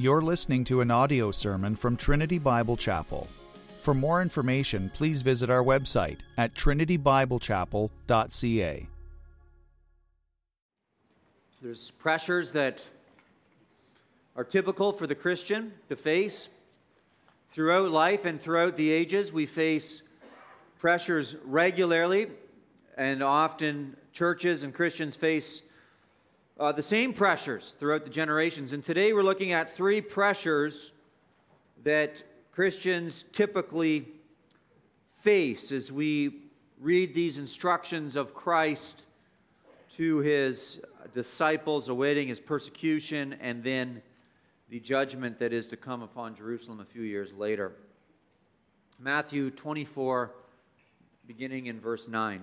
You're listening to an audio sermon from Trinity Bible Chapel. For more information, please visit our website at trinitybiblechapel.ca. There's pressures that are typical for the Christian to face. Throughout life and throughout the ages, we face pressures regularly, and often churches and Christians face the same pressures throughout the generations. And today we're looking at three pressures that Christians typically face as we read these instructions of Christ to his disciples awaiting his persecution and then the judgment that is to come upon Jerusalem a few years later. Matthew 24, beginning in verse 9.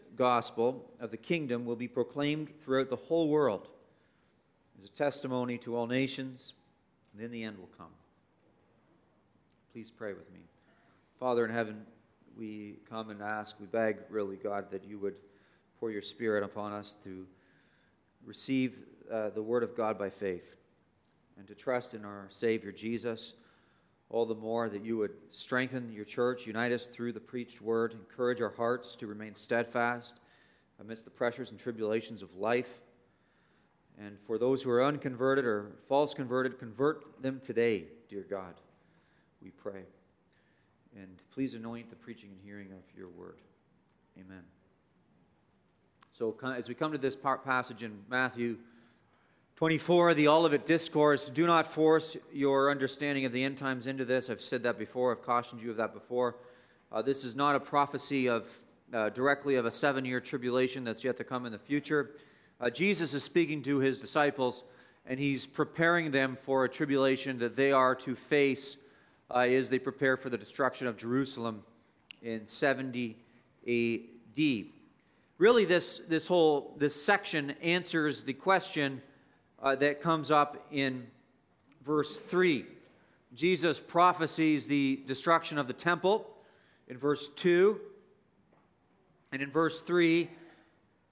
gospel of the kingdom will be proclaimed throughout the whole world as a testimony to all nations, and then the end will come. Please pray with me. Father in heaven, we come and ask, we beg really, God, that you would pour your Spirit upon us to receive the word of God by faith and to trust in our Savior Jesus, all the more that you would strengthen your church, unite us through the preached word, encourage our hearts to remain steadfast amidst the pressures and tribulations of life. And for those who are unconverted or false converted, convert them today, dear God, we pray. And please anoint the preaching and hearing of your word. Amen. So as we come to this passage in Matthew 24, the Olivet Discourse, do not force your understanding of the end times into this. I've said that before. I've cautioned you of that before. This is not a prophecy of directly of a 7-year tribulation that's yet to come in the future. Jesus is speaking to his disciples, and he's preparing them for a tribulation that they are to face as they prepare for the destruction of Jerusalem in 70 A.D. Really, this section answers the question that comes up in verse 3. Jesus prophesies the destruction of the temple in verse 2. And in verse 3,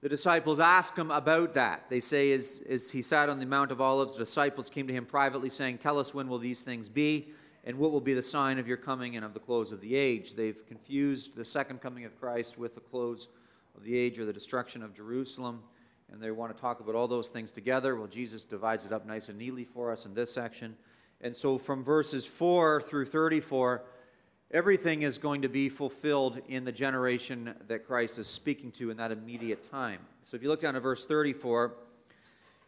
the disciples ask him about that. They say, as he sat on the Mount of Olives, the disciples came to him privately saying, tell us when will these things be, and what will be the sign of your coming and of the close of the age. They've confused the second coming of Christ with the close of the age or the destruction of Jerusalem. And they want to talk about all those things together. Well, Jesus divides it up nice and neatly for us in this section. And so from verses 4 through 34, everything is going to be fulfilled in the generation that Christ is speaking to in that immediate time. So if you look down at verse 34,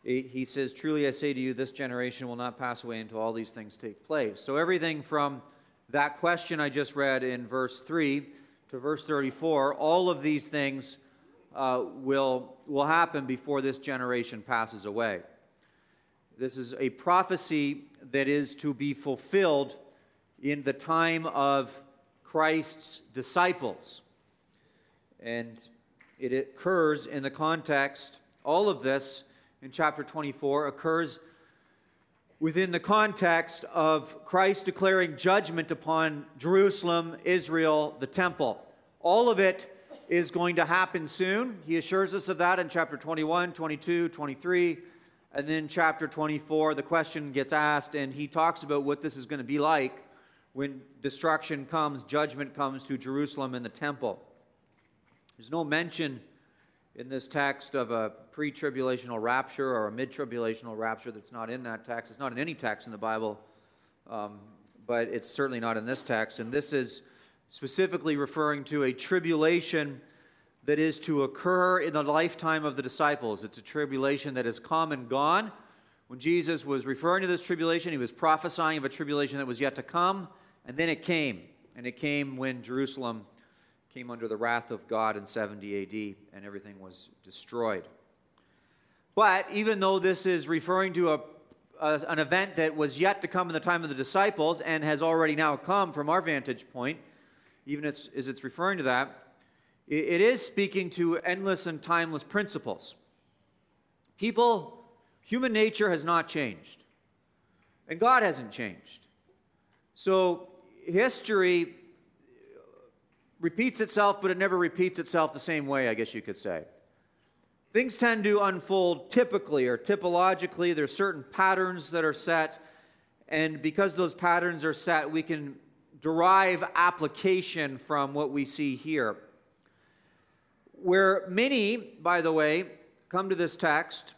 he says, truly I say to you, this generation will not pass away until all these things take place. So everything from that question I just read in verse 3 to verse 34, all of these things will happen before this generation passes away. This is a prophecy that is to be fulfilled in the time of Christ's disciples. And it occurs in the context, all of this in chapter 24 occurs within the context of Christ declaring judgment upon Jerusalem, Israel, the temple. All of it is going to happen soon. He assures us of that in chapter 21, 22, 23, and then chapter 24. The question gets asked, and he talks about what this is going to be like when destruction comes, judgment comes to Jerusalem and the temple. There's no mention in this text of a pre-tribulational rapture or a mid-tribulational rapture that's not in that text. It's not in any text in the Bible, but it's certainly not in this text. And this is specifically referring to a tribulation that is to occur in the lifetime of the disciples. It's a tribulation that is come and gone. When Jesus was referring to this tribulation, he was prophesying of a tribulation that was yet to come, and then it came. And it came when Jerusalem came under the wrath of God in 70 AD, and everything was destroyed. But even though this is referring to a an event that was yet to come in the time of the disciples and has already now come from our vantage point, even as it's referring to that, it is speaking to endless and timeless principles. People, human nature has not changed, and God hasn't changed. So history repeats itself, but it never repeats itself the same way, I guess you could say. Things tend to unfold typically or typologically. There's certain patterns that are set, and because those patterns are set, we can derive application from what we see here. Where many, by the way, come to this text,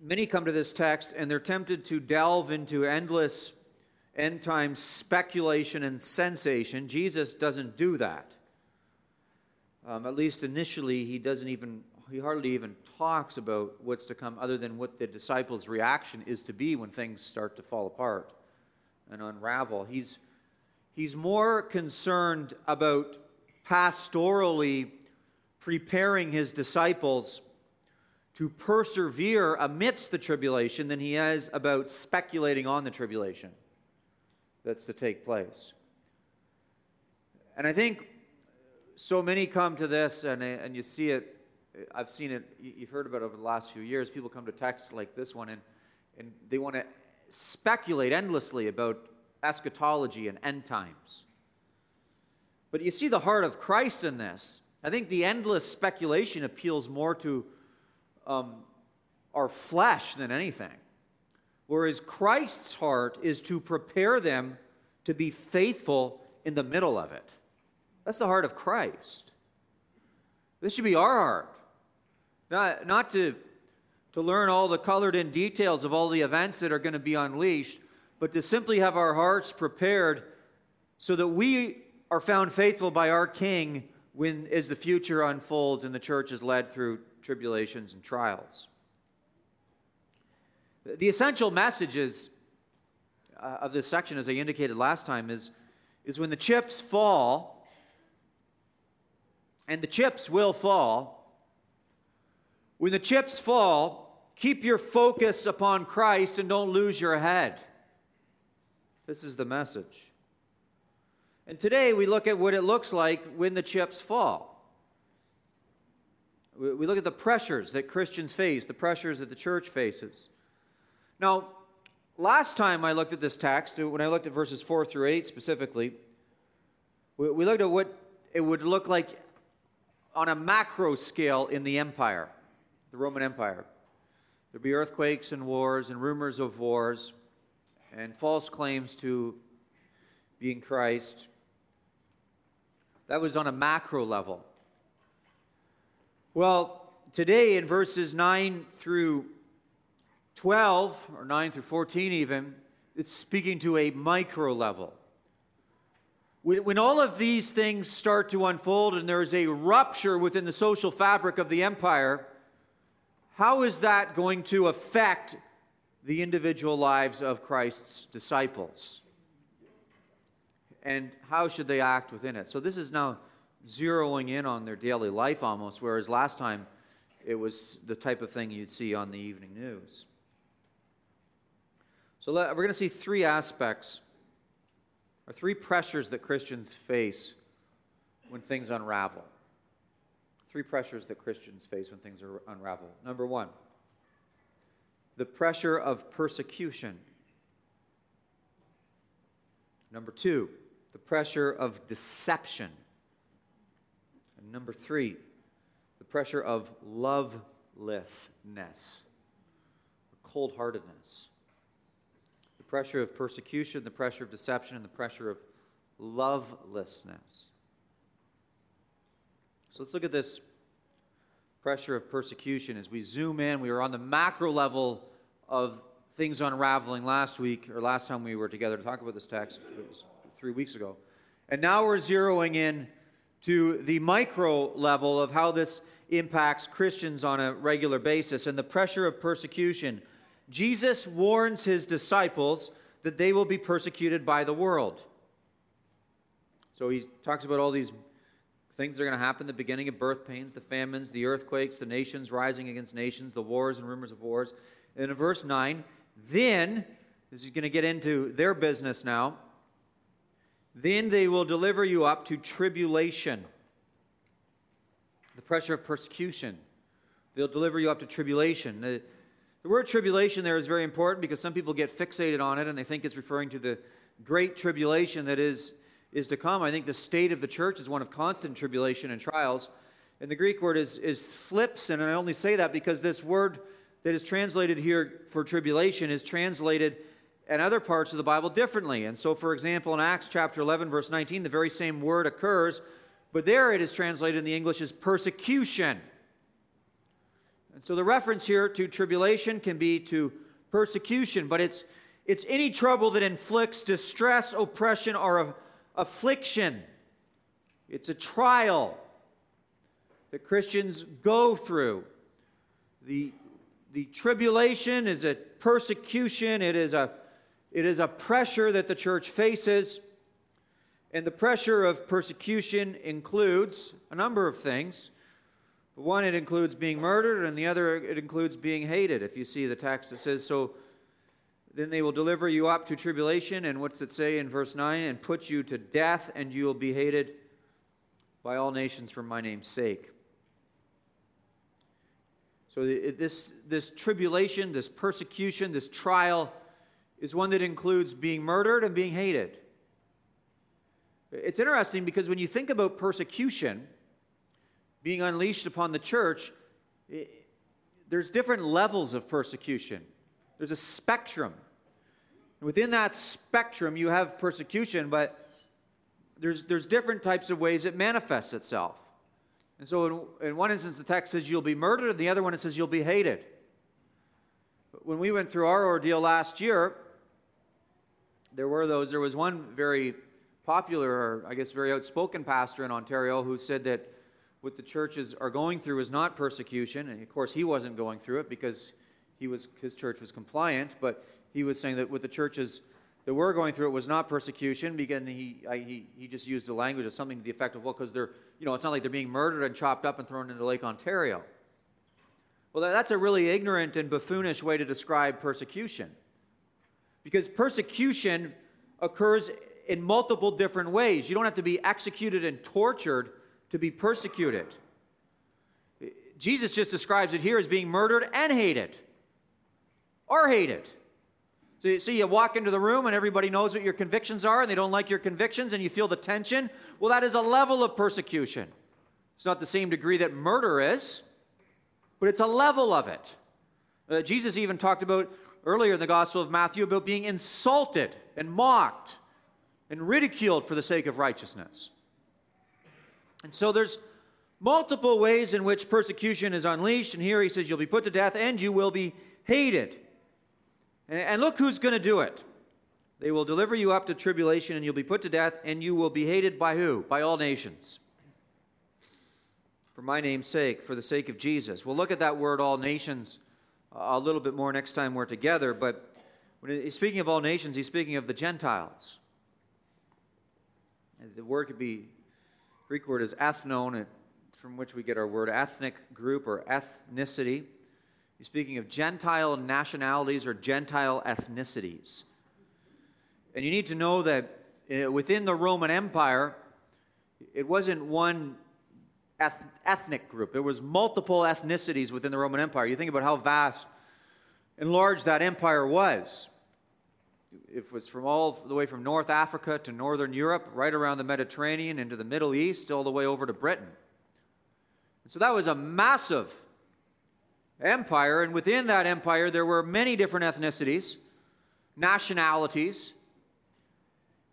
and they're tempted to delve into endless end-time speculation and sensation. Jesus doesn't do that. At least initially, he hardly even talks about what's to come other than what the disciples' reaction is to be when things start to fall apart and unravel. He's more concerned about pastorally preparing his disciples to persevere amidst the tribulation than he is about speculating on the tribulation that's to take place. And I think so many come to this, and you see it, I've seen it, you've heard about it over the last few years. People come to texts like this one, and they want to speculate endlessly about eschatology and end times. But you see the heart of Christ in this. I think the endless speculation appeals more to our flesh than anything, whereas Christ's heart is to prepare them to be faithful in the middle of it. That's the heart of Christ. This should be our heart, not to learn all the colored-in details of all the events that are going to be unleashed, but to simply have our hearts prepared so that we are found faithful by our King when as the future unfolds and the church is led through tribulations and trials. The essential messages of this section, as I indicated last time, is when the chips fall, and the chips will fall, when the chips fall, keep your focus upon Christ and don't lose your head. This is the message. And today we look at what it looks like when the chips fall. We look at the pressures that Christians face, the pressures that the church faces. Now, last time I looked at this text, when I looked at verses 4 through 8 specifically, we looked at what it would look like on a macro scale in the empire, the Roman Empire. There'd be earthquakes and wars and rumors of wars and false claims to being Christ. That was on a macro level. Well, today in verses 9 through 12, or 9 through 14 even, it's speaking to a micro level. When all of these things start to unfold and there is a rupture within the social fabric of the empire, how is that going to affect the individual lives of Christ's disciples? And how should they act within it? So this is now zeroing in on their daily life almost, whereas last time it was the type of thing you'd see on the evening news. So we're going to see three aspects, or three pressures that Christians face when things unravel. Three pressures that Christians face when things unravel. Number one, the pressure of persecution. Number two, the pressure of deception. And number three, the pressure of lovelessness, cold-heartedness. The pressure of persecution, the pressure of deception, and the pressure of lovelessness. So let's look at this pressure of persecution as we zoom in. We were on the macro level of things unraveling last time we were together to talk about this text. It was 3 weeks ago. And now we're zeroing in to the micro level of how this impacts Christians on a regular basis and the pressure of persecution. Jesus warns his disciples that they will be persecuted by the world. So he talks about all these things that are going to happen, the beginning of birth pains, the famines, the earthquakes, the nations rising against nations, the wars and rumors of wars. And in verse 9, Then, this is going to get into their business now, then they will deliver you up to tribulation, the pressure of persecution. They'll deliver you up to tribulation. The word tribulation there is very important because some people get fixated on it and they think it's referring to the great tribulation that is to come. I think the state of the church is one of constant tribulation and trials. And the Greek word is thlips, and I only say that because this word that is translated here for tribulation is translated in other parts of the Bible differently. And so, for example, in Acts chapter 11, verse 19, the very same word occurs, but there it is translated in the English as persecution. And so the reference here to tribulation can be to persecution, but it's any trouble that inflicts distress, oppression, or affliction. It's a trial that Christians go through. The tribulation is a persecution. It is a pressure that the church faces. And the pressure of persecution includes a number of things. One, it includes being murdered, and the other, it includes being hated. If you see the text, it says, so then they will deliver you up to tribulation, and what's it say in verse 9? And put you to death, and you will be hated by all nations for my name's sake. So this tribulation, this persecution, this trial is one that includes being murdered and being hated. It's interesting because when you think about persecution being unleashed upon the church, there's different levels of persecution. There's a spectrum. And within that spectrum, you have persecution, but there's different types of ways it manifests itself. And so in one instance, the text says you'll be murdered, and the other one, it says you'll be hated. But when we went through our ordeal last year, there was one very popular, or I guess very outspoken pastor in Ontario who said that what the churches are going through is not persecution, and of course he wasn't going through it because his church was compliant, but he was saying that what the churches that were going through it was not persecution, because he just used the language of something to the effect of, well, because they're, you know, it's not like they're being murdered and chopped up and thrown into Lake Ontario. Well, that's a really ignorant and buffoonish way to describe persecution, because persecution occurs in multiple different ways. You don't have to be executed and tortured to be persecuted. Jesus just describes it here as being murdered and hated. Or hated. So you walk into the room and everybody knows what your convictions are and they don't like your convictions and you feel the tension. Well, that is a level of persecution. It's not the same degree that murder is, but it's a level of it. Jesus even talked about earlier in the Gospel of Matthew about being insulted and mocked and ridiculed for the sake of righteousness. And so there's multiple ways in which persecution is unleashed. And here he says, you'll be put to death and you will be hated. And look who's going to do it. They will deliver you up to tribulation and you'll be put to death and you will be hated by who? By all nations. For my name's sake, for the sake of Jesus. We'll look at that word, all nations, a little bit more next time we're together. But when he's speaking of all nations, he's speaking of the Gentiles. The word could be, Greek word is ethnon, from which we get our word ethnic group or ethnicity. He's speaking of Gentile nationalities or Gentile ethnicities. And you need to know that within the Roman Empire, it wasn't one ethnic group. There was multiple ethnicities within the Roman Empire. You think about how vast and large that empire was. It was from all the way from North Africa to Northern Europe, right around the Mediterranean, into the Middle East, all the way over to Britain. And so that was a massive empire, and within that empire there were many different ethnicities, nationalities.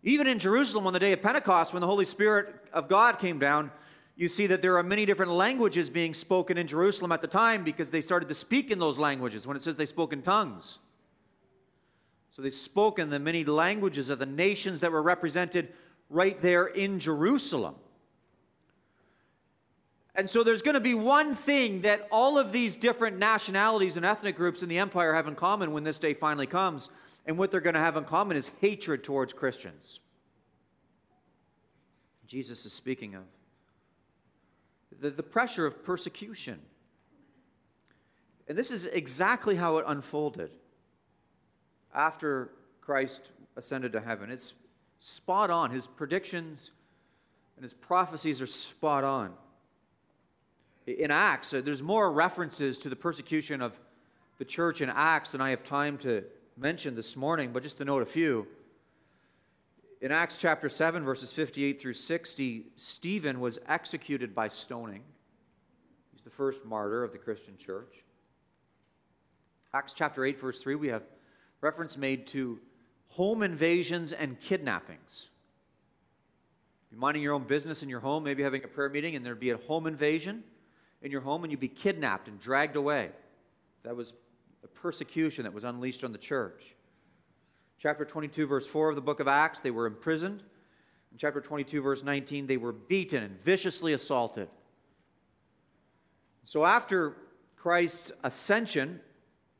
Even in Jerusalem on the day of Pentecost, when the Holy Spirit of God came down, you see that there are many different languages being spoken in Jerusalem at the time because they started to speak in those languages when it says they spoke in tongues. So they spoke in the many languages of the nations that were represented right there in Jerusalem. And so there's going to be one thing that all of these different nationalities and ethnic groups in the empire have in common when this day finally comes. And what they're going to have in common is hatred towards Christians. Jesus is speaking of the pressure of persecution. And this is exactly how it unfolded. after Christ ascended to heaven. It's spot on. His predictions and his prophecies are spot on. In Acts, there's more references to the persecution of the church in Acts than I have time to mention this morning, but just to note a few. In Acts chapter 7, verses 58 through 60, Stephen was executed by stoning. He's the first martyr of the Christian church. Acts chapter 8, verse 3, we have reference made to home invasions and kidnappings. If you're minding your own business in your home, maybe having a prayer meeting, and there'd be a home invasion in your home, and you'd be kidnapped and dragged away. That was a persecution that was unleashed on the church. Chapter 22, verse 4 of the book of Acts, they were imprisoned. In chapter 22, verse 19, they were beaten and viciously assaulted. So after Christ's ascension,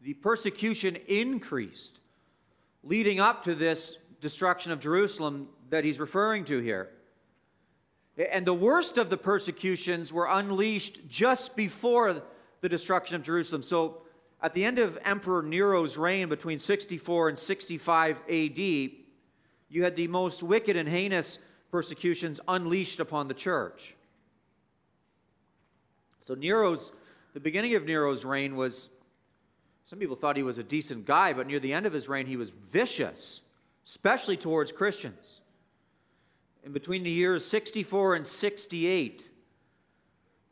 the persecution increased, leading up to this destruction of Jerusalem that he's referring to here. And the worst of the persecutions were unleashed just before the destruction of Jerusalem. So at the end of Emperor Nero's reign between 64 and 65 AD, you had the most wicked and heinous persecutions unleashed upon the church. So the beginning of Nero's reign was, some people thought he was a decent guy, but near the end of his reign, he was vicious, especially towards Christians. And between the years 64 and 68,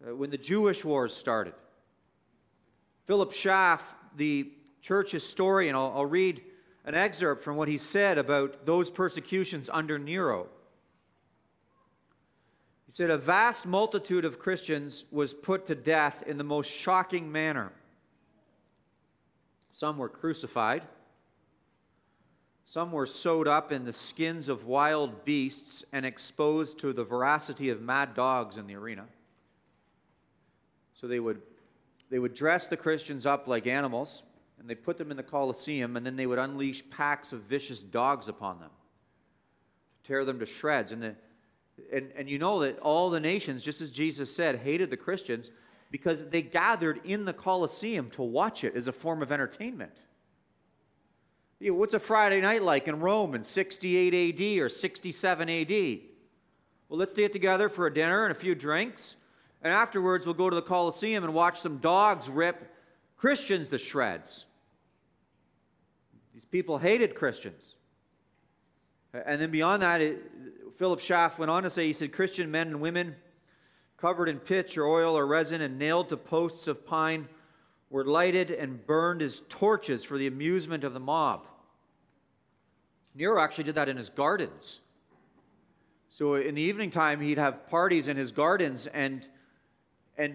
when the Jewish wars started, Philip Schaff, the church historian, I'll read an excerpt from what he said about those persecutions under Nero. He said, "A vast multitude of Christians was put to death in the most shocking manner. Some were crucified. Some were sewed up in the skins of wild beasts and exposed to the voracity of mad dogs in the arena. So they would dress the Christians up like animals, and they put them in the Colosseum, and then they would unleash packs of vicious dogs upon them, tear them to shreds." And you know that all the nations, just as Jesus said, hated the Christians because they gathered in the Colosseum to watch it as a form of entertainment. You know, what's a Friday night like in Rome in 68 AD or 67 AD? Well, let's get together for a dinner and a few drinks, and afterwards we'll go to the Colosseum and watch some dogs rip Christians to shreds. These people hated Christians. And then beyond that, Philip Schaff went on to say, he said, "Christian men and women covered in pitch or oil or resin and nailed to posts of pine were lighted and burned as torches for the amusement of the mob." Nero actually did that in his gardens. So in the evening time, he'd have parties in his gardens, and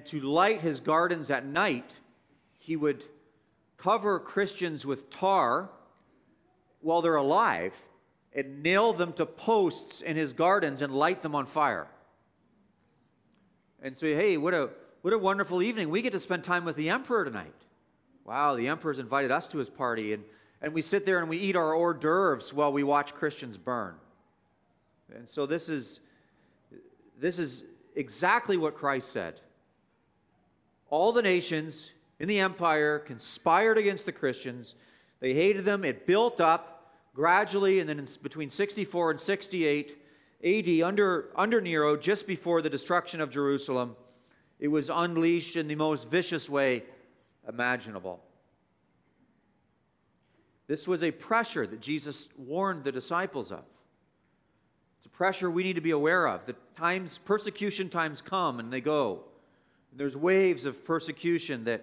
to light his gardens at night, he would cover Christians with tar while they're alive and nail them to posts in his gardens and light them on fire. And say, "Hey, what a wonderful evening. We get to spend time with the emperor tonight. Wow, the emperor's invited us to his party." And we sit there and we eat our hors d'oeuvres while we watch Christians burn. And so this is exactly what Christ said. All the nations in the empire conspired against the Christians. They hated them. It built up gradually. And then between 64 and 68 AD, under Nero, just before the destruction of Jerusalem, it was unleashed in the most vicious way imaginable. This was a pressure that Jesus warned the disciples of. It's a pressure we need to be aware of. Persecution times come and they go. There's waves of persecution that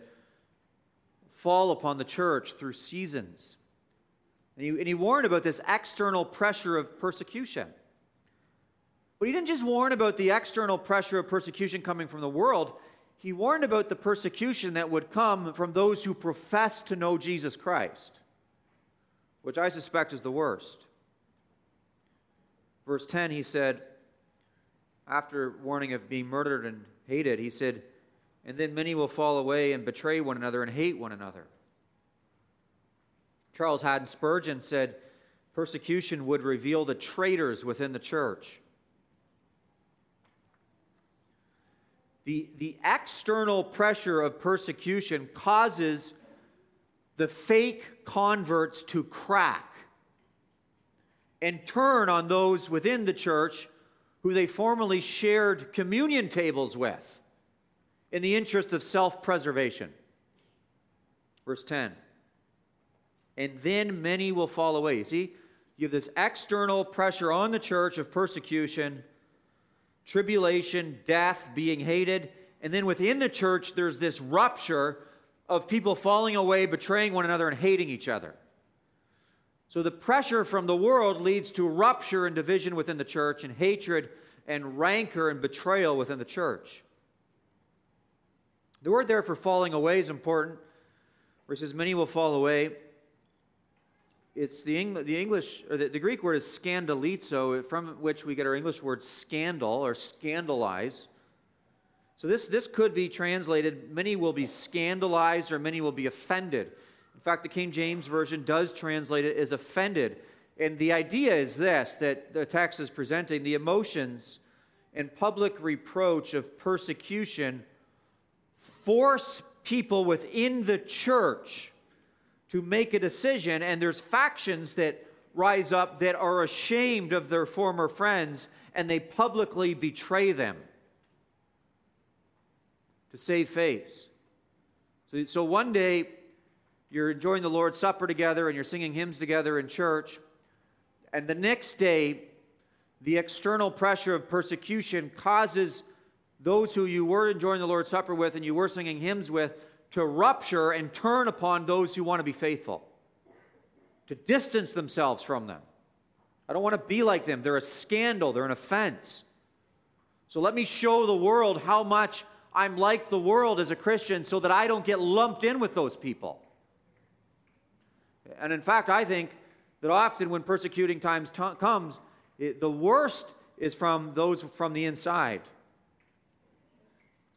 fall upon the church through seasons. And he warned about this external pressure of persecution. But he didn't just warn about the external pressure of persecution coming from the world. He warned about the persecution that would come from those who profess to know Jesus Christ, which I suspect is the worst. Verse 10, he said, after warning of being murdered and hated, he said, "And then many will fall away and betray one another and hate one another." Charles Haddon Spurgeon said, "Persecution would reveal the traitors within the church." The external pressure of persecution causes the fake converts to crack and turn on those within the church who they formerly shared communion tables with in the interest of self-preservation. Verse 10. And then many will fall away. You see, you have this external pressure on the church of persecution, tribulation, death, being hated. And then within the church, there's this rupture of people falling away, betraying one another, and hating each other. So the pressure from the world leads to rupture and division within the church, and hatred and rancor and betrayal within the church. The word there for falling away is important. Where it says many will fall away, it's the English or the Greek word is scandalizo, from which we get our English word scandal or scandalize. So this could be translated, many will be scandalized or many will be offended. In fact, the King James Version does translate it as offended. And the idea is this, that the text is presenting the emotions and public reproach of persecution force people within the church to make a decision. And there's factions that rise up that are ashamed of their former friends, and they publicly betray them to save face. So one day, you're enjoying the Lord's Supper together and you're singing hymns together in church, and the next day, the external pressure of persecution causes those who you were enjoying the Lord's Supper with and you were singing hymns with to rupture and turn upon those who want to be faithful, to distance themselves from them. I don't want to be like them. They're a scandal. They're an offense. So let me show the world how much I'm like the world as a Christian so that I don't get lumped in with those people. And in fact, I think that often when persecuting times comes, the worst is from those from the inside.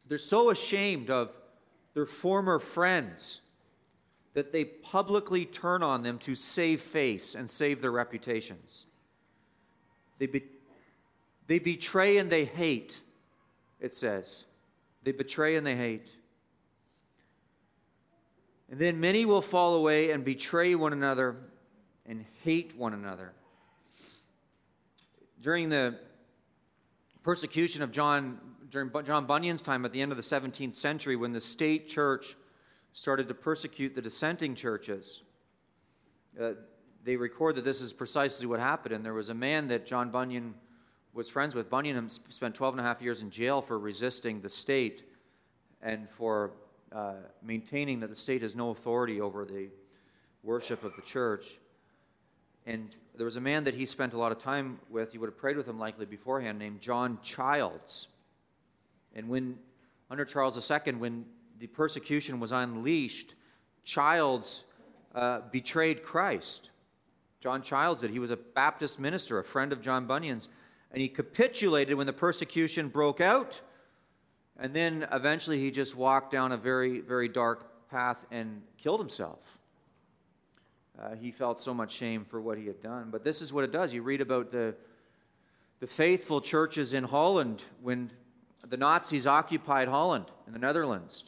They're so ashamed of their former friends that they publicly turn on them to save face and save their reputations. They betray and they hate, it says. They betray and they hate. And then many will fall away and betray one another and hate one another. During the persecution of John Bunyan's time at the end of the 17th century, when the state church started to persecute the dissenting churches, they record that this is precisely what happened. And there was a man that John Bunyan was friends with. Bunyan spent 12 and a half years in jail for resisting the state and for maintaining that the state has no authority over the worship of the church. And there was a man that he spent a lot of time with, you would have prayed with him likely beforehand, named John Childs. And when, under Charles II, when the persecution was unleashed, Childs betrayed Christ. John Childs did. He was a Baptist minister, a friend of John Bunyan's, and he capitulated when the persecution broke out, and then eventually he just walked down a very, very dark path and killed himself. He felt so much shame for what he had done. But this is what it does. You read about the faithful churches in Holland when the Nazis occupied Holland and the Netherlands.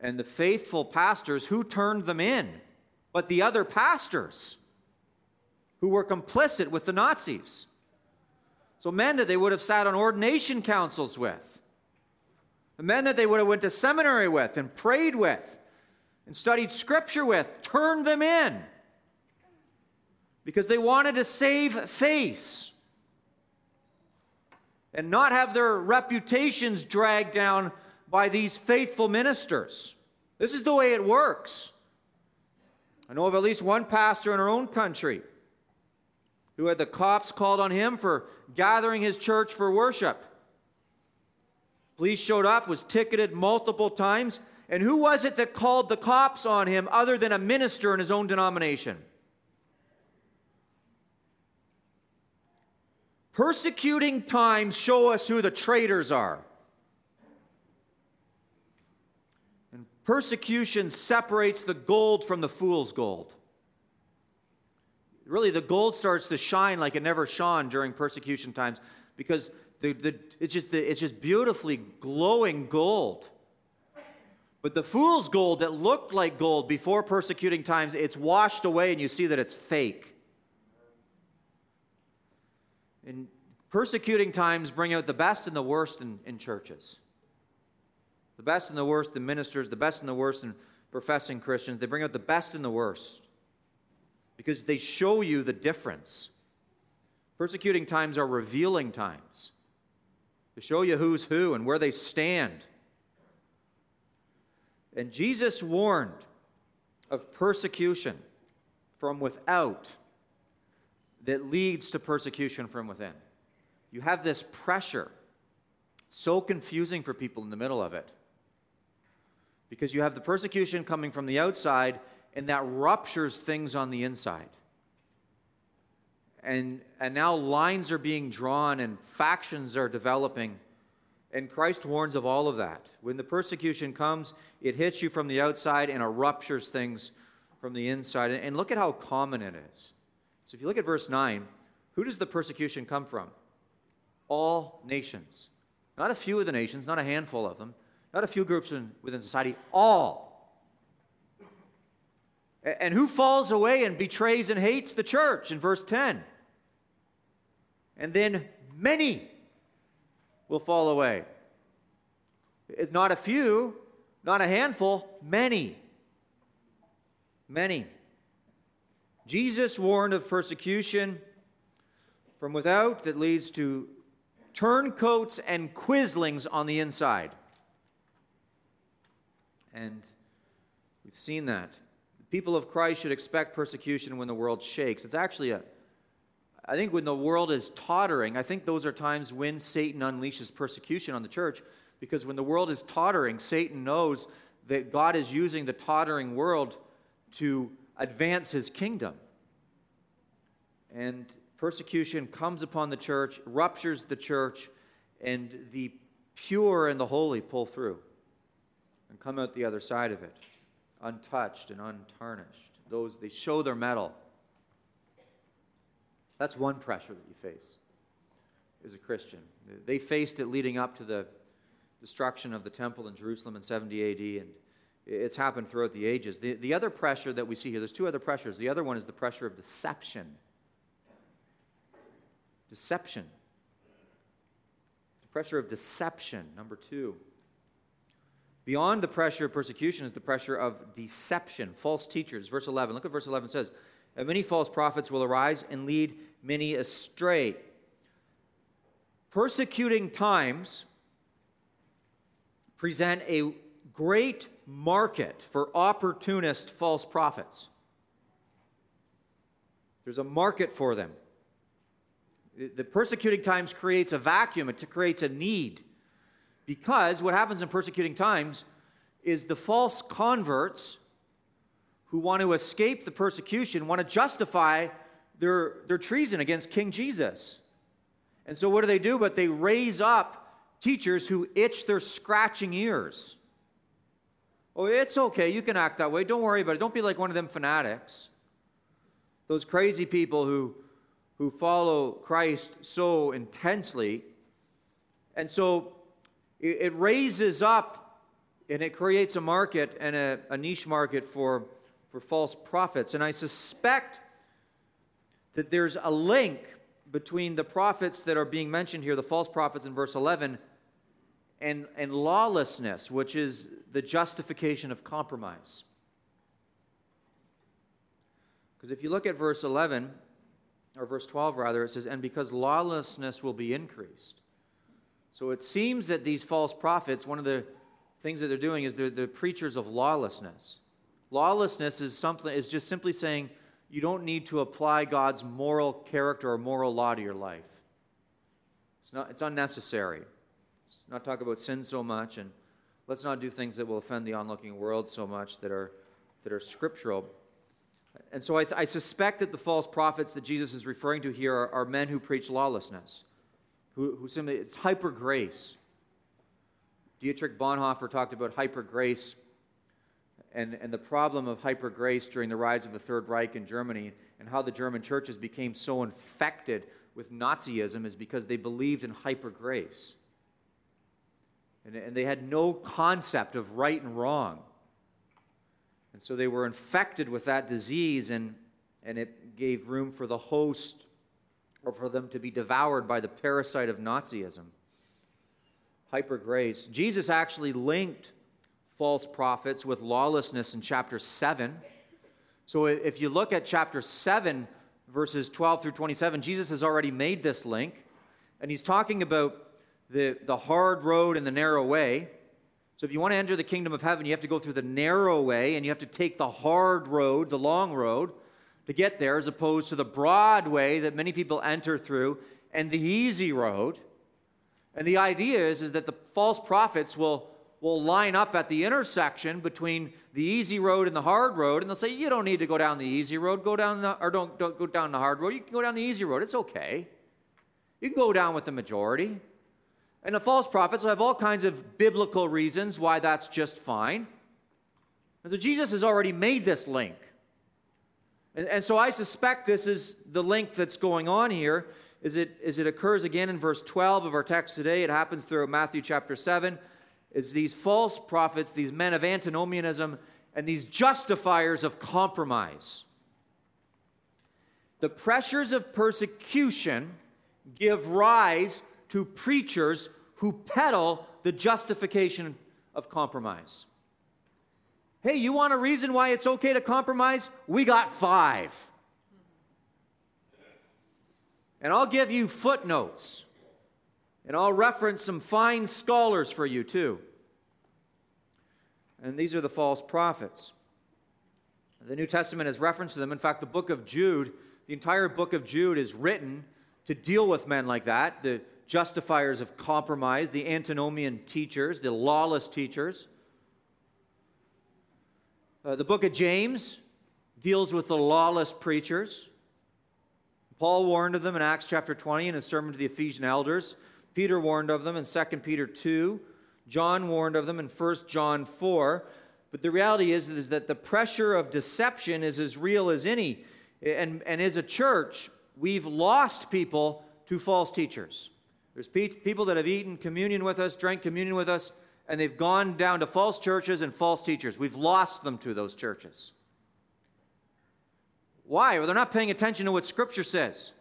And the faithful pastors, who turned them in? But the other pastors who were complicit with the Nazis. So men that they would have sat on ordination councils with. The men that they would have went to seminary with and prayed with and studied scripture with, turned them in because they wanted to save face and not have their reputations dragged down by these faithful ministers. This is the way it works. I know of at least one pastor in our own country who had the cops called on him for gathering his church for worship. Police showed up, was ticketed multiple times. And who was it that called the cops on him other than a minister in his own denomination? Persecuting times show us who the traitors are. And persecution separates the gold from the fool's gold. Really, the gold starts to shine like it never shone during persecution times because it's just beautifully glowing gold. But the fool's gold that looked like gold before persecuting times, it's washed away and you see that it's fake. And persecuting times bring out the best and the worst in churches. The best and the worst in ministers, the best and the worst in professing Christians. They bring out the best and the worst because they show you the difference. Persecuting times are revealing times to show you who's who and where they stand. And Jesus warned of persecution from without that leads to persecution from within. You have this pressure. It's so confusing for people in the middle of it because you have the persecution coming from the outside and that ruptures things on the inside. And now lines are being drawn and factions are developing. And Christ warns of all of that. When the persecution comes, it hits you from the outside and it ruptures things from the inside. And look at how common it is. So if you look at verse 9, who does the persecution come from? All nations. Not a few of the nations, not a handful of them, not a few groups within society, all. And who falls away and betrays and hates the church in verse 10? And then many will fall away. It's not a few, not a handful, many. Many. Jesus warned of persecution from without that leads to turncoats and quislings on the inside. And we've seen that. The people of Christ should expect persecution when the world shakes. It's actually I think when the world is tottering, I think those are times when Satan unleashes persecution on the church, because when the world is tottering, Satan knows that God is using the tottering world to advance his kingdom. And persecution comes upon the church, ruptures the church, and the pure and the holy pull through and come out the other side of it, untouched and untarnished. Those, they show their mettle. That's one pressure that you face as a Christian. They faced it leading up to the destruction of the temple in Jerusalem in 70 AD, and it's happened throughout the ages. The other pressure that we see here, there's two other pressures. The other one is the pressure of deception. Deception. The pressure of deception, number two. Beyond the pressure of persecution is the pressure of deception. False teachers, verse 11. Look at verse 11 says, "And many false prophets will arise and lead many astray." Persecuting times present a great market for opportunist false prophets. There's a market for them. The persecuting times creates a vacuum. It creates a need. Because what happens in persecuting times is the false converts who want to escape the persecution, want to justify their treason against King Jesus. And so what do? But they raise up teachers who itch their scratching ears. Oh, it's okay. You can act that way. Don't worry about it. Don't be like one of them fanatics. Those crazy people who follow Christ so intensely. And so it raises up and it creates a market and a niche market for false prophets. And I suspect that there's a link between the prophets that are being mentioned here, the false prophets in verse 11, and lawlessness, which is the justification of compromise. Because if you look at verse 11, or verse 12 rather, it says, "And because lawlessness will be increased." So it seems that these false prophets, one of the things that they're doing is they're the preachers of lawlessness. Lawlessness is just simply saying you don't need to apply God's moral character or moral law to your life. It's unnecessary. Let's not talk about sin so much, and let's not do things that will offend the onlooking world so much that are scriptural. And so I suspect that the false prophets that Jesus is referring to here are men who preach lawlessness, who simply, it's hyper grace. Dietrich Bonhoeffer talked about hyper grace. And the problem of hyper grace during the rise of the Third Reich in Germany, and how the German churches became so infected with Nazism, is because they believed in hyper grace. and they had no concept of right and wrong. And so they were infected with that disease, and it gave room for the host or for them to be devoured by the parasite of Nazism. Hyper grace. Jesus actually linked false prophets with lawlessness in chapter 7. So if you look at chapter 7, verses 12 through 27, Jesus has already made this link, and he's talking about the hard road and the narrow way. So if you want to enter the kingdom of heaven, you have to go through the narrow way, and you have to take the hard road, the long road, to get there, as opposed to the broad way that many people enter through, and the easy road. And the idea is that the false prophets will line up at the intersection between the easy road and the hard road, and they'll say, you don't need to go down the easy road, don't go down the hard road, you can go down the easy road, it's okay. You can go down with the majority. And the false prophets will have all kinds of biblical reasons why that's just fine. And so Jesus has already made this link. And so I suspect this is the link that's going on here, is it occurs again in verse 12 of our text today. It happens throughout Matthew chapter 7. It's these false prophets, these men of antinomianism, and these justifiers of compromise. The pressures of persecution give rise to preachers who peddle the justification of compromise. Hey, you want a reason why it's okay to compromise? We got 5. And I'll give you footnotes. And I'll reference some fine scholars for you, too. And these are the false prophets. The New Testament has reference to them. In fact, the book of Jude, the entire book of Jude is written to deal with men like that, the justifiers of compromise, the antinomian teachers, the lawless teachers. The book of James deals with the lawless preachers. Paul warned of them in Acts chapter 20 in his sermon to the Ephesian elders. Peter warned of them in 2 Peter 2. John warned of them in 1 John 4. But the reality is that the pressure of deception is as real as any. And as a church, we've lost people to false teachers. There's people that have eaten communion with us, drank communion with us, and they've gone down to false churches and false teachers. We've lost them to those churches. Why? Well, they're not paying attention to what Scripture says.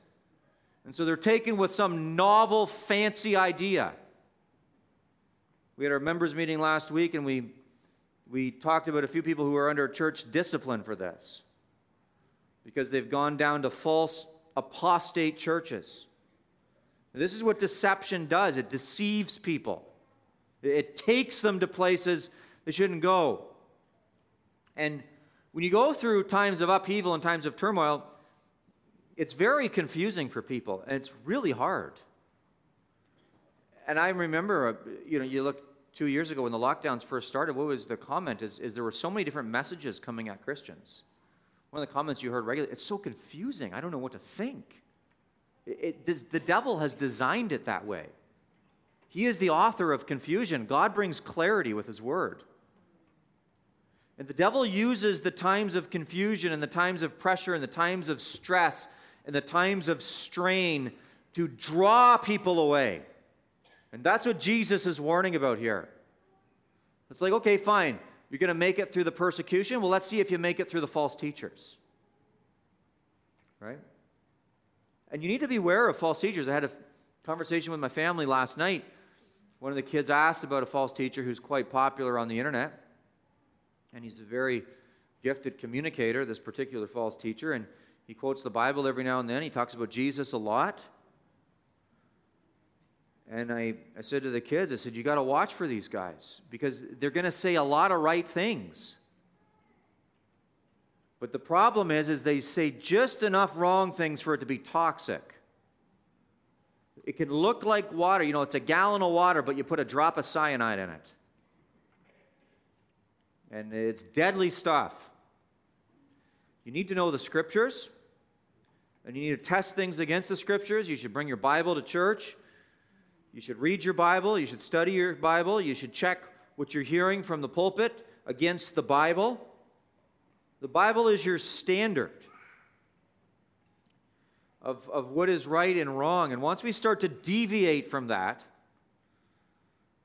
And so they're taken with some novel, fancy idea. We had our members meeting last week, and we talked about a few people who are under church discipline for this, because they've gone down to false apostate churches. This is what deception does. It deceives people. It takes them to places they shouldn't go. And when you go through times of upheaval and times of turmoil, it's very confusing for people, and it's really hard. And I remember, you look 2 years ago when the lockdowns first started, what was the comment is there were so many different messages coming at Christians. One of the comments you heard regularly, it's so confusing, I don't know what to think. The devil has designed it that way. He is the author of confusion. God brings clarity with his word. And the devil uses the times of confusion and the times of pressure and the times of stress and the times of strain to draw people away. And that's what Jesus is warning about here. It's like, okay, fine. You're going to make it through the persecution? Well, let's see if you make it through the false teachers. Right? And you need to be aware of false teachers. I had a conversation with my family last night. One of the kids asked about a false teacher who's quite popular on the internet. And he's a very gifted communicator, this particular false teacher, and he quotes the Bible every now and then. He talks about Jesus a lot. And I said to the kids, you got to watch for these guys, because they're going to say a lot of right things. But the problem is they say just enough wrong things for it to be toxic. It can look like water. It's a gallon of water, but you put a drop of cyanide in it. And it's deadly stuff. You need to know the Scriptures, and you need to test things against the Scriptures. You should bring your Bible to church. You should read your Bible. You should study your Bible. You should check what you're hearing from the pulpit against the Bible. The Bible is your standard of what is right and wrong. And once we start to deviate from that,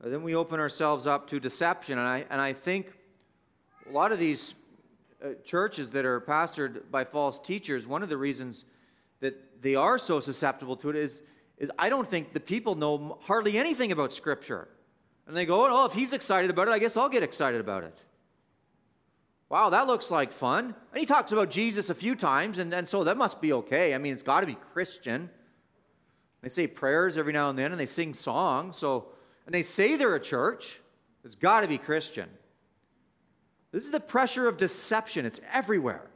then we open ourselves up to deception. And I think a lot of these churches that are pastored by false teachers, one of the reasons that they are so susceptible to it is I don't think the people know hardly anything about Scripture. And they go, oh, if he's excited about it, I guess I'll get excited about it. Wow, that looks like fun. And he talks about Jesus a few times, and so that must be okay. I mean, it's got to be Christian. They say prayers every now and then, and they sing songs. So, and they say they're a church. It's got to be Christian. This is the pressure of deception. It's everywhere,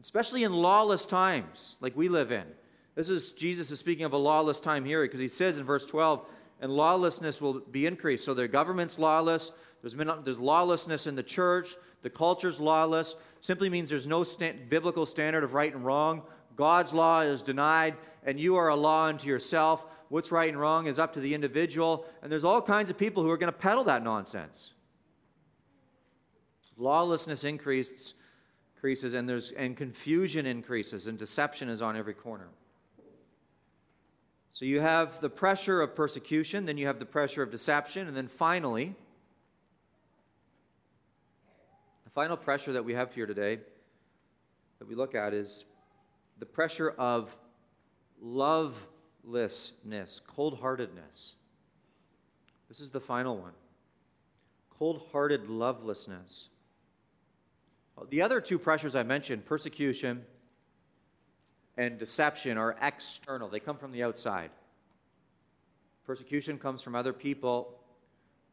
especially in lawless times like we live in. Jesus is speaking of a lawless time here because he says in verse 12, and lawlessness will be increased. So the government's lawless. There's lawlessness in the church. The culture's lawless. Simply means there's no biblical standard of right and wrong. God's law is denied, and you are a law unto yourself. What's right and wrong is up to the individual. And there's all kinds of people who are going to peddle that nonsense. Lawlessness increases, and confusion increases, and deception is on every corner. So you have the pressure of persecution, then you have the pressure of deception, and then finally, the final pressure that we have here today that we look at is the pressure of lovelessness, cold-heartedness. This is the final one. Cold-hearted lovelessness. The other two pressures I mentioned, persecution and deception, are external. They come from the outside. Persecution comes from other people.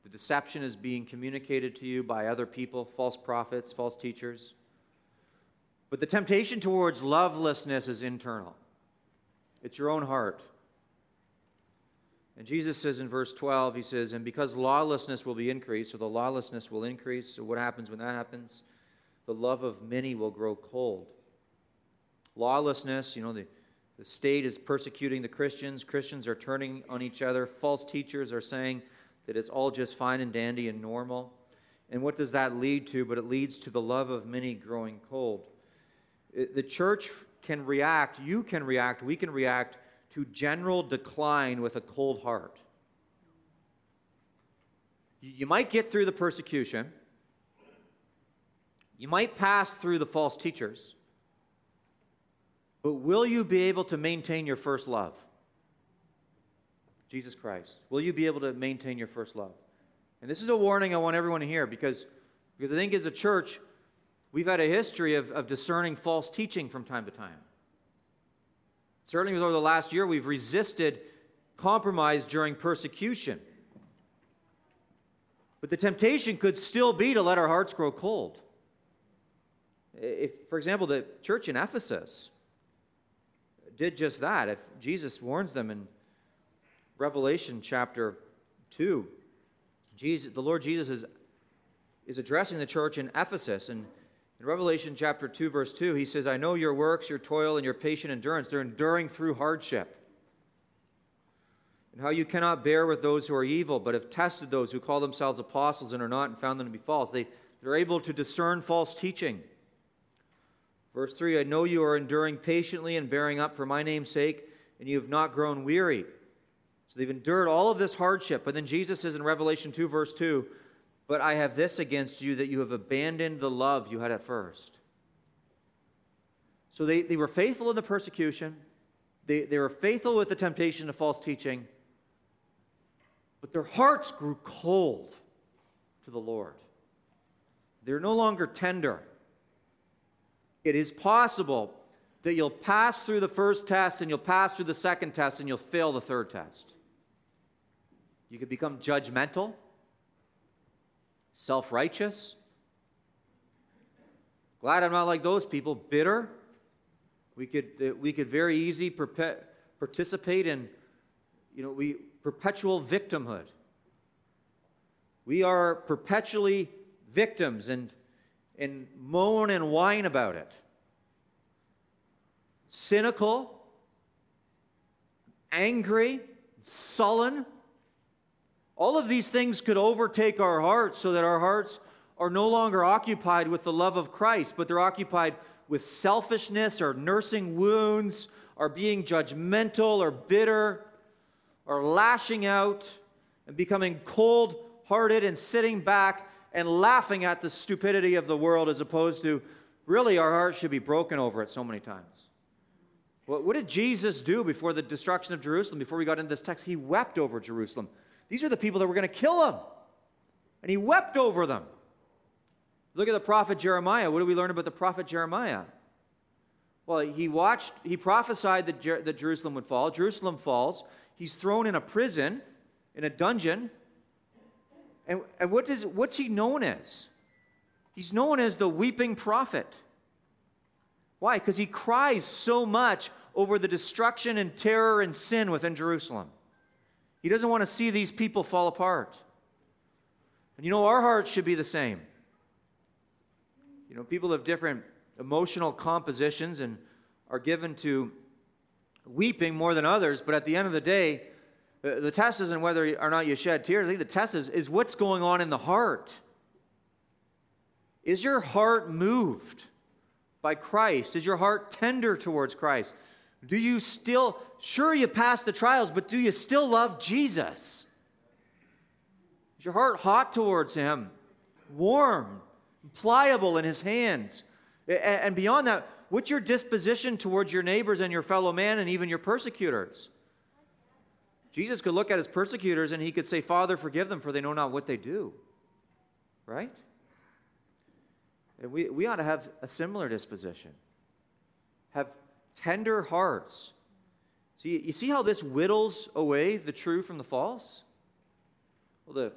The deception is being communicated to you by other people, false prophets, false teachers. But the temptation towards lovelessness is internal. It's your own heart. And Jesus says in verse 12, he says, and because lawlessness will be increased, so the lawlessness will increase, so what happens when that happens? The love of many will grow cold. Lawlessness, the state is persecuting the Christians. Christians are turning on each other. False teachers are saying that it's all just fine and dandy and normal. And what does that lead to? But it leads to the love of many growing cold. The church can react, you can react, we can react to general decline with a cold heart. You might get through the persecution. You might pass through the false teachers. But will you be able to maintain your first love? Jesus Christ. Will you be able to maintain your first love? And this is a warning I want everyone to hear because I think as a church, we've had a history of discerning false teaching from time to time. Certainly over the last year, we've resisted compromise during persecution. But the temptation could still be to let our hearts grow cold. If, for example, the church in Ephesus did just that. If Jesus warns them in Revelation chapter 2. The Lord Jesus is addressing the church in Ephesus. And in Revelation chapter 2, verse 2, he says, I know your works, your toil, and your patient endurance. They're enduring through hardship. And how you cannot bear with those who are evil, but have tested those who call themselves apostles and are not, and found them to be false. They're able to discern false teaching. Verse 3, I know you are enduring patiently and bearing up for my name's sake, and you have not grown weary. So they've endured all of this hardship. But then Jesus says in Revelation 2, verse 2, but I have this against you, that you have abandoned the love you had at first. So they were faithful in the persecution. They were faithful with the temptation of false teaching. But their hearts grew cold to the Lord. They're no longer tender. It is possible that you'll pass through the first test and you'll pass through the second test and you'll fail the third test. You could become judgmental, self-righteous. Glad I'm not like those people, bitter. We could very easily participate in perpetual victimhood. We are perpetually victims and moan and whine about it. Cynical, angry, sullen. All of these things could overtake our hearts so that our hearts are no longer occupied with the love of Christ, but they're occupied with selfishness or nursing wounds or being judgmental or bitter or lashing out and becoming cold-hearted and sitting back and laughing at the stupidity of the world, as opposed to really our hearts should be broken over it so many times. Well, what did Jesus do before the destruction of Jerusalem, before we got into this text? He wept over Jerusalem. These are the people that were going to kill him, and he wept over them. Look at the prophet Jeremiah. What do we learn about the prophet Jeremiah? Well, he prophesied that Jerusalem would fall. Jerusalem falls. He's thrown in a prison, in a dungeon. And what's he known as? He's known as the weeping prophet. Why? Because he cries so much over the destruction and terror and sin within Jerusalem. He doesn't want to see these people fall apart. And you know, our hearts should be the same. You know, people have different emotional compositions and are given to weeping more than others, but at the end of the day, the test isn't whether or not you shed tears. I think the test is what's going on in the heart. Is your heart moved by Christ? Is your heart tender towards Christ? Do you still, sure you passed the trials, but do you still love Jesus? Is your heart hot towards him, warm, pliable in his hands? And beyond that, what's your disposition towards your neighbors and your fellow man and even your persecutors? Jesus could look at his persecutors and he could say, "Father, forgive them, for they know not what they do." Right? And we ought to have a similar disposition. Have tender hearts. See, you see how this whittles away the true from the false? Well,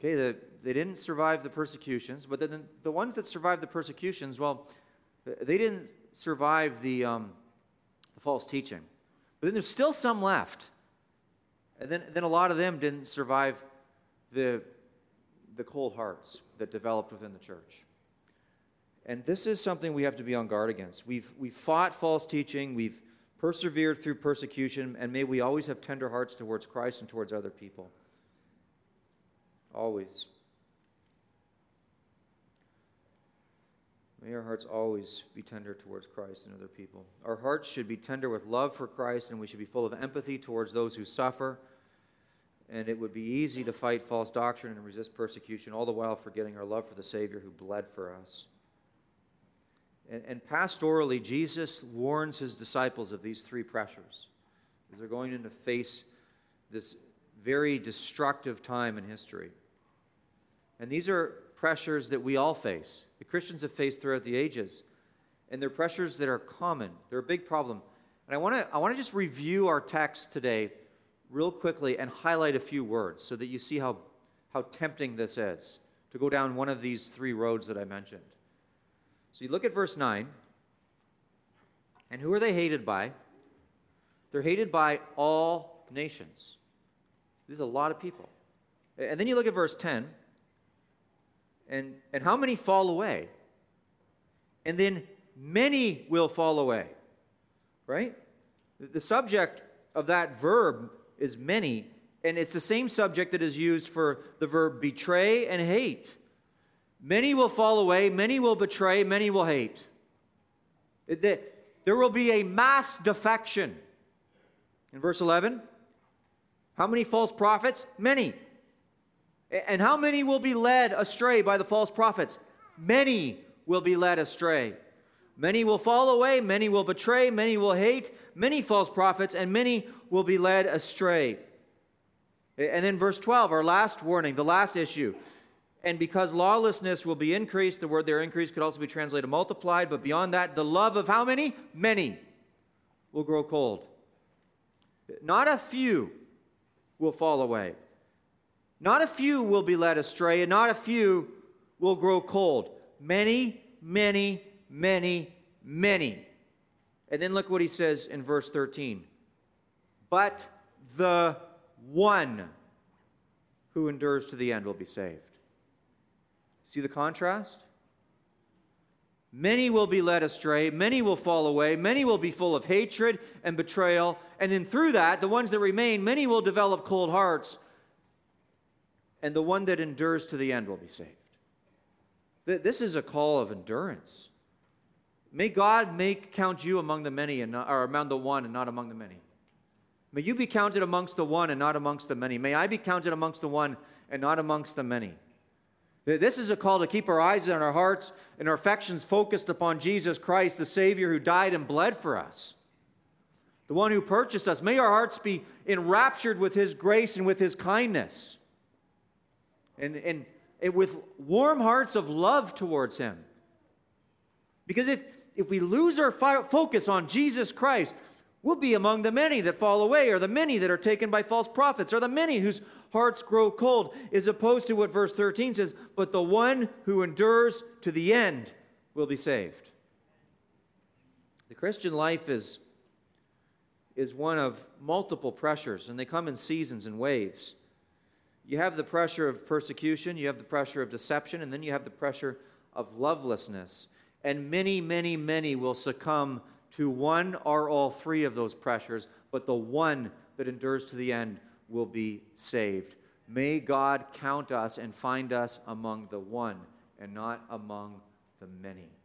they didn't survive the persecutions, but then the ones that survived the persecutions, well, they didn't survive the false teaching. But then there's still some left. And then a lot of them didn't survive the cold hearts that developed within the church. And this is something we have to be on guard against. We've fought false teaching, we've persevered through persecution, and may we always have tender hearts towards Christ and towards other people. Always. May our hearts always be tender towards Christ and other people. Our hearts should be tender with love for Christ, and we should be full of empathy towards those who suffer. And it would be easy to fight false doctrine and resist persecution, all the while forgetting our love for the Savior who bled for us. And pastorally, Jesus warns his disciples of these three pressures as they're going in to face this very destructive time in history. And these are pressures that we all face. The Christians have faced throughout the ages. And they're pressures that are common. They're a big problem. And I want to just review our text today real quickly and highlight a few words so that you see how tempting this is to go down one of these three roads that I mentioned. So you look at verse 9. And who are they hated by? They're hated by all nations. This is a lot of people. And then you look at verse 10. And how many fall away? And then many will fall away, right? The subject of that verb is many, and it's the same subject that is used for the verb betray and hate. Many will fall away, many will betray, many will hate. There will be a mass defection. In verse 11, how many false prophets? Many. And how many will be led astray by the false prophets? Many will be led astray. Many will fall away, many will betray, many will hate, many false prophets, and many will be led astray. And then verse 12, our last warning, the last issue. And because lawlessness will be increased, the word there increased could also be translated multiplied, but beyond that, the love of how many? Many will grow cold. Not a few will fall away. Not a few will be led astray, and not a few will grow cold. Many, many, many, many. And then look what he says in verse 13. But the one who endures to the end will be saved. See the contrast? Many will be led astray, many will fall away, many will be full of hatred and betrayal, and then through that, the ones that remain, many will develop cold hearts, and the one that endures to the end will be saved. This is a call of endurance. May God count you among the many, or among the one, and not among the many. May you be counted amongst the one and not amongst the many. May I be counted amongst the one and not amongst the many. This is a call to keep our eyes and our hearts and our affections focused upon Jesus Christ, the Savior who died and bled for us, the one who purchased us. May our hearts be enraptured with his grace and with his kindness and with warm hearts of love towards him. Because if we lose our focus on Jesus Christ, we'll be among the many that fall away, or the many that are taken by false prophets, or the many whose hearts grow cold, as opposed to what verse 13 says, but the one who endures to the end will be saved. The Christian life is one of multiple pressures, and they come in seasons and waves. You have the pressure of persecution, you have the pressure of deception, and then you have the pressure of lovelessness. And many, many, many will succumb to one or all three of those pressures, but the one that endures to the end will be saved. May God count us and find us among the one and not among the many.